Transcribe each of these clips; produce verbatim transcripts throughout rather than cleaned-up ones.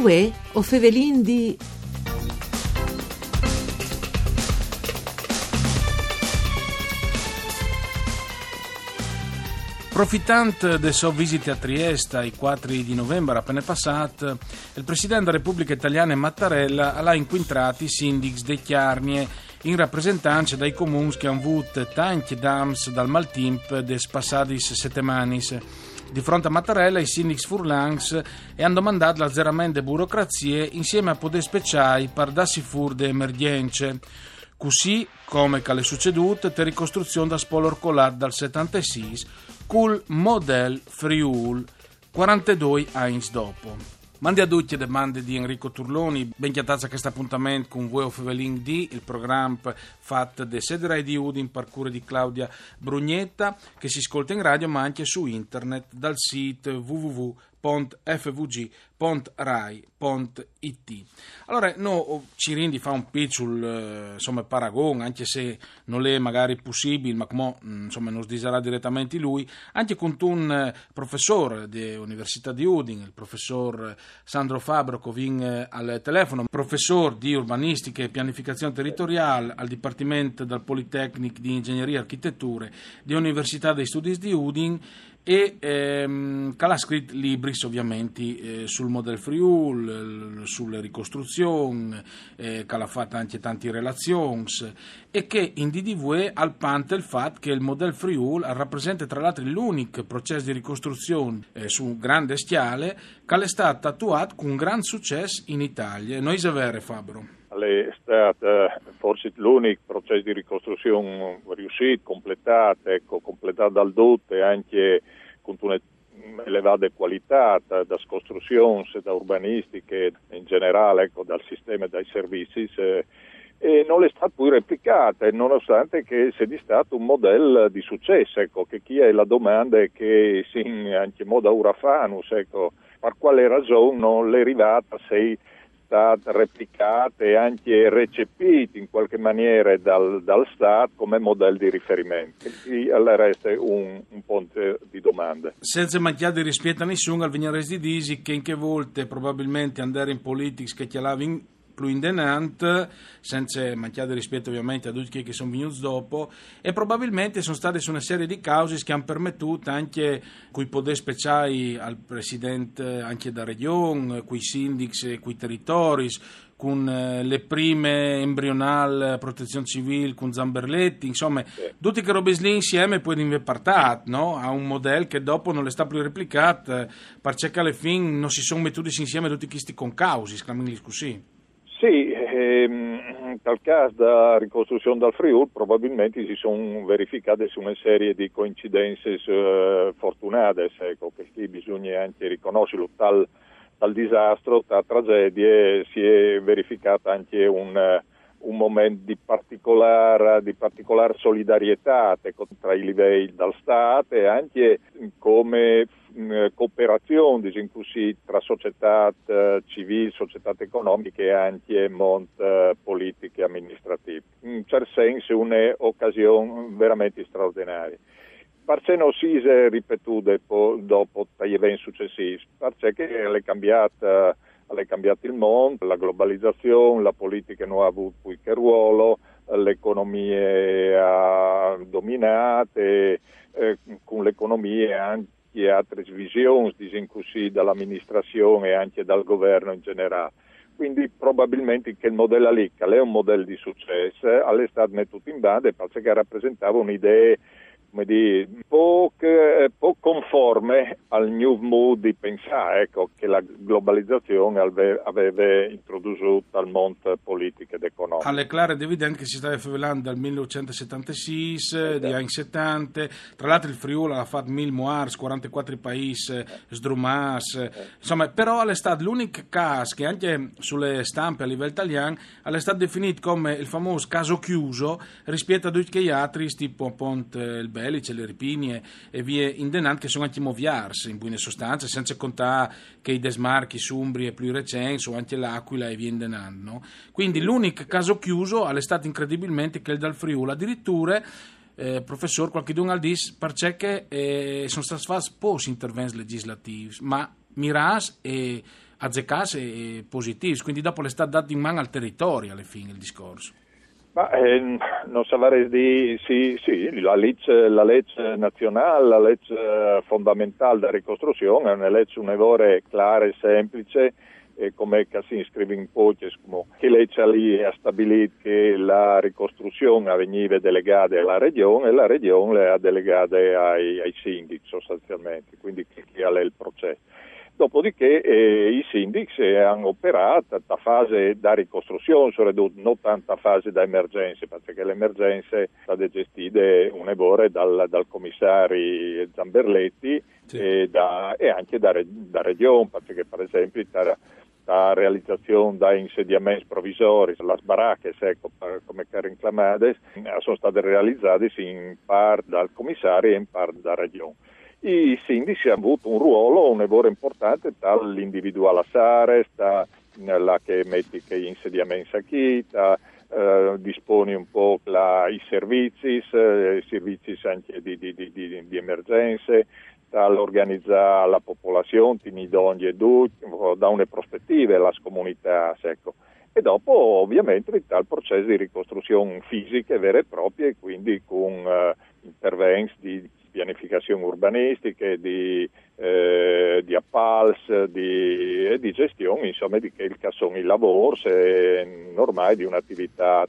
Vuê O Fevelin Di. Approfittant de so visite a Trieste il quattro di novembre appena passato, il Presidente della Repubblica Italiana Mattarella ha incontrato i sindics de CJARGNE in rappresentanza dai comuni che hanno avuto tanti dams dal maltempo des passadis settemanis. Di fronte a Mattarella, i sindics furlans hanno domandato l'azzeramento de burocrazie insieme a poter speciai per darsi fur de emergenze. Così, come che le succedute, te ricostruzione da Spolert Colât dal settantasei, col model Friul, quarantadue anni dopo. Mandi a tutti le domande di Enrico Turloni, ben chiatazza a questo appuntamento con Vuê O Fevelin Di, il programma fatto da sede di Udine, per cura di Claudia Brugnetta, che si ascolta in radio ma anche su internet dal sito w w w punto f v g punto rai punto i t. Allora, no, Cirindi fa un piccolo, insomma, paragone, anche se non è magari possibile, ma come, insomma, non sdisarà direttamente lui, anche con un professore dell'Università di Udine, il professor Sandro Fabbro Covign al telefono, professor di urbanistica e pianificazione territoriale al Dipartimento del Politecnico di Ingegneria e Architetture dell'Università dei Studi di Udine, e ehm, che ha scritto libri ovviamente eh, sul model Friul, l- sulle ricostruzioni, eh, che ha fatto anche tante relazioni, e che in D D V al pante il fatto che il model Friul rappresenta tra l'altro l'unico processo di ricostruzione eh, su grande schiale che è stato attuato con gran successo in Italia. Noi Zavere, Fabbro. È stato forse l'unico processo di ricostruzione riuscito, completato, ecco, completato dal D U T e anche con una elevate qualità da, da costruzioni, da urbanistiche, in generale, ecco, dal sistema e dai servizi, se, e non è stata poi replicata, nonostante che sia di stato un modello di successo, ecco, che chi è la domanda è che sì, anche moda urafanus, ecco, per quale ragione non l'è arrivata, sei state replicate e anche recepite in qualche maniera dal, dal Stato come modello di riferimento. Quindi resta un, un ponte di domande. Senza manchiare di rispetto a nessuno, al venire di Disi che in che volte probabilmente andare in politics che chialava in più in denant, senza manchiare di rispetto ovviamente a tutti che sono venuti dopo, e probabilmente sono state su una serie di cause che hanno permettuto anche quei poder speciali al Presidente anche da Regione, quei sindics e quei territori, con le prime embrionali protezione civile, con Zamberletti, insomma, sì. Tutti che robes lì insieme poi inverpartati, no? A un modello che dopo non le sta più replicato, perché alle fin non si sono mettuti insieme tutti questi concausi, chiamiamoli così. Sì, ehm, tal caso da ricostruzione dal Friul probabilmente si sono verificate su una serie di coincidenze eh, fortunate, ecco, che sì, bisogna anche riconoscerlo, tal, tal disastro, tal tragedie si è verificata anche un, un momento di particolare, di particolare solidarietà ecco, tra i livelli dal Stato e anche come cooperazione così, tra società eh, civili, società economiche e anche monti eh, politiche e amministrative. In certo senso un'occasione veramente straordinaria. Perché non si è ripetuta dopo gli eventi successivi? Perché è cambiata, è cambiato il mondo, la globalizzazione, la politica non ha avuto più che ruolo, le economie ha dominate, eh, con le economie anche e altre visioni, diciamo così, dall'amministrazione e anche dal governo in generale. Quindi probabilmente che il modello lì, che è un modello di successo, è stato messo in banda perché rappresentava un'idea, come dire, poco, poco conforme al new mood di pensare, ecco, che la globalizzazione aveva introdotto al mondo politico ed economico. Alle clare ed evidente che si stava favelando dal millenovecentosettantasei, esatto. Di anni settanta, tra l'altro il Friuli ha fatto mille moars, quarantaquattro paesi, eh. sdrumas, eh. insomma, però è stato l'unico caso che anche sulle stampe a livello italiano è stato definito come il famoso caso chiuso rispetto a tutti gli altri, tipo Ponte il Belice, le Ripinie e vie indenanti che sono anche moviarsi in buone sostanze, senza contare che i desmarchi sumbri e più recenti o anche l'Aquila e vie indenanti, no? Quindi l'unico caso chiuso è stato incredibilmente che il dal Friuli, addirittura eh, professor qualche d'un al dis perché eh, sono stati fatti pochi interventi legislativi ma miràs e azzeccàs e positius, quindi dopo l'è stato dato in mano al territorio alla fine il discorso. Ma eh, non salarei di sì, sì, la legge, la legge nazionale, la legge fondamentale della ricostruzione è una legge un'evore clara e semplice, e come si scrive in poche, che lei c'ha lì ha stabilito che la ricostruzione veniva delegata alla regione e la regione l'ha delegata ai, ai sindaci sostanzialmente, quindi chi ha il processo. Dopodiché eh, i sindaci hanno operato a fase da ricostruzione, non tanto a fase da emergenze, perché le emergenze state gestite un'evore dal, dal commissario Zamberletti, sì, e, da, e anche da, da regione, perché per esempio tar, la realizzazione da insediamenti provvisori, la sbaracche, ecco, come reclamate, sono state realizzate in parte dal commissario e in parte da regione. I sindaci hanno avuto un ruolo, un lavoro importante, dall'individuale assare, sta la che metti che insediamenti a chi, eh, disponi un po' la, i servizi, eh, servizi anche di, di, di, di, di emergenze, organizza la popolazione, timidoni e duci, da una prospettiva la comunità, ecco. E dopo ovviamente tal processo di ricostruzione fisiche vere e proprie, quindi con eh, interventi di pianificazione urbanistica, di, eh, di appals, di, e di gestione, insomma, di che sono i lavori eh, ormai di un'attività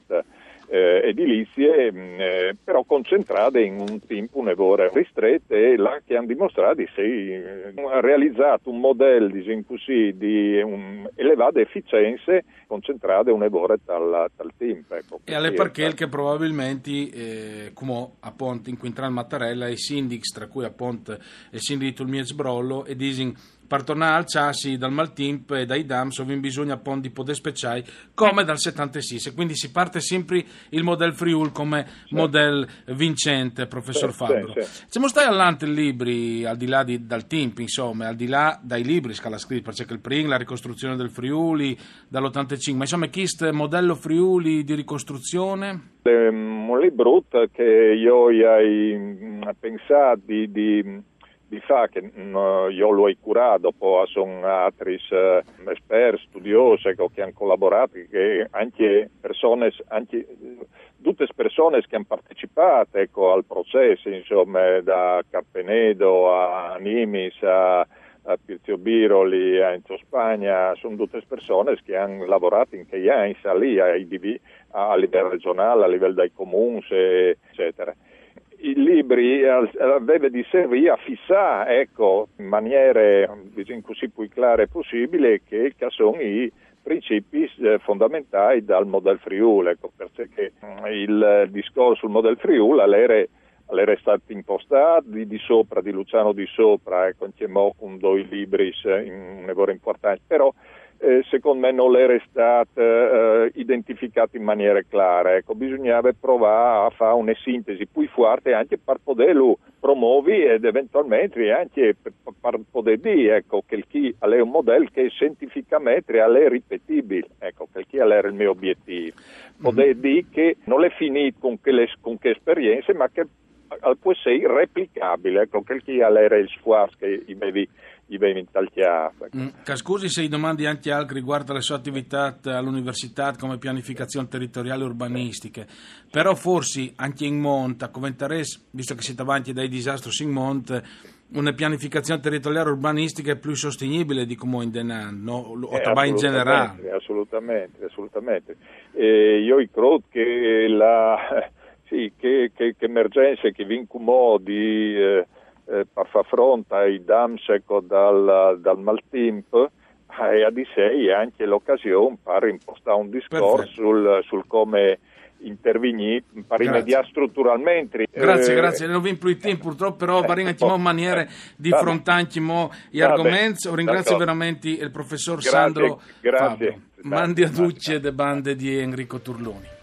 eh, edilizie, eh, però concentrate in un tempo, un'evore ristretta, e là che hanno dimostrato si ha realizzato un modello diciamo così, di un, elevate efficienze concentrate un'evore tal, tal tempo. Ecco, e alle perché che probabilmente, eh, come appunto in Quintran Mattarella, i sindics, tra cui appunto il sindico di Tulmiez Brollo, e disin per tornare al Ciassi dal Maltimp e dai Dams, dove bisogna appunto di poter speciai, come dal settantasei. Quindi si parte sempre il modello Friul come sì, modello vincente, professor sì, Fabbro. Sì, sì. Siamo stati all'ante libri, al di là di, dal tempo, insomma, al di là dai libri, scala scritta, perché il Pring, la ricostruzione del Friuli, dall'ottantacinque, ma insomma, chi è il modello Friuli di ricostruzione? È un libro che io ho pensato di... di... di fa che mh, io lo ho curato, poi sono altri eh, esperti, studiosi che hanno collaborato, che anche persone, anche tutte persone che hanno partecipato ecco, al processo, insomma, da Carpenedo a Nimis a, a Pirzio Biroli a Ento Spagna, sono tutte persone che hanno lavorato in Chiesa lì a, a livello regionale, a livello dei comuni, eccetera. I libri aveva di servire a fissare ecco, in maniera diciamo così più clara possibile che sono i principi fondamentali dal modello Friul, ecco, perché il discorso sul modello Friul era stato impostato di, di sopra, di Luciano di sopra, ecco, con due libri in un lavoro importante, però Eh, secondo me non era stato eh, identificato in maniera clara, ecco, bisognava provare a fare una sintesi più forte anche per poterlo promuovere ed eventualmente anche per, per poter dire ecco, che chi ha un modello che scientificamente è ripetibile, ecco, che chi era il mio obiettivo, poter mm-hmm. dire che non è finito con che, le, con che esperienze, ma che può essere replicabile, ecco, che chi era il sforzo che i bevi i beni intagliati. Mm, scusi se domandi anche altri riguardo alle sue attività all'università come pianificazione territoriale e urbanistiche, però forse anche in Monte, a Coventarese, visto che siete avanti dai disastri in Monte, una pianificazione territoriale urbanistica è più sostenibile di come in Denan, no? O eh, in generale. Assolutamente, assolutamente. Eh, io credo che la sì, che, che, che emergenze che vincumò di eh, Eh, per far fronte ai dams ecco, dal, dal maltempo e eh, a di sé è anche l'occasione per impostare un discorso sul, sul come intervenire per rimediare strutturalmente. Grazie, eh, grazie, non vi impluito eh, purtroppo, però eh, eh, in maniera eh, di affrontare gli argomenti. Beh, ringrazio veramente il professor grazie, Sandro grazie, Fabbro. Grazie, Mandi a ducce de bande di Enrico Turloni.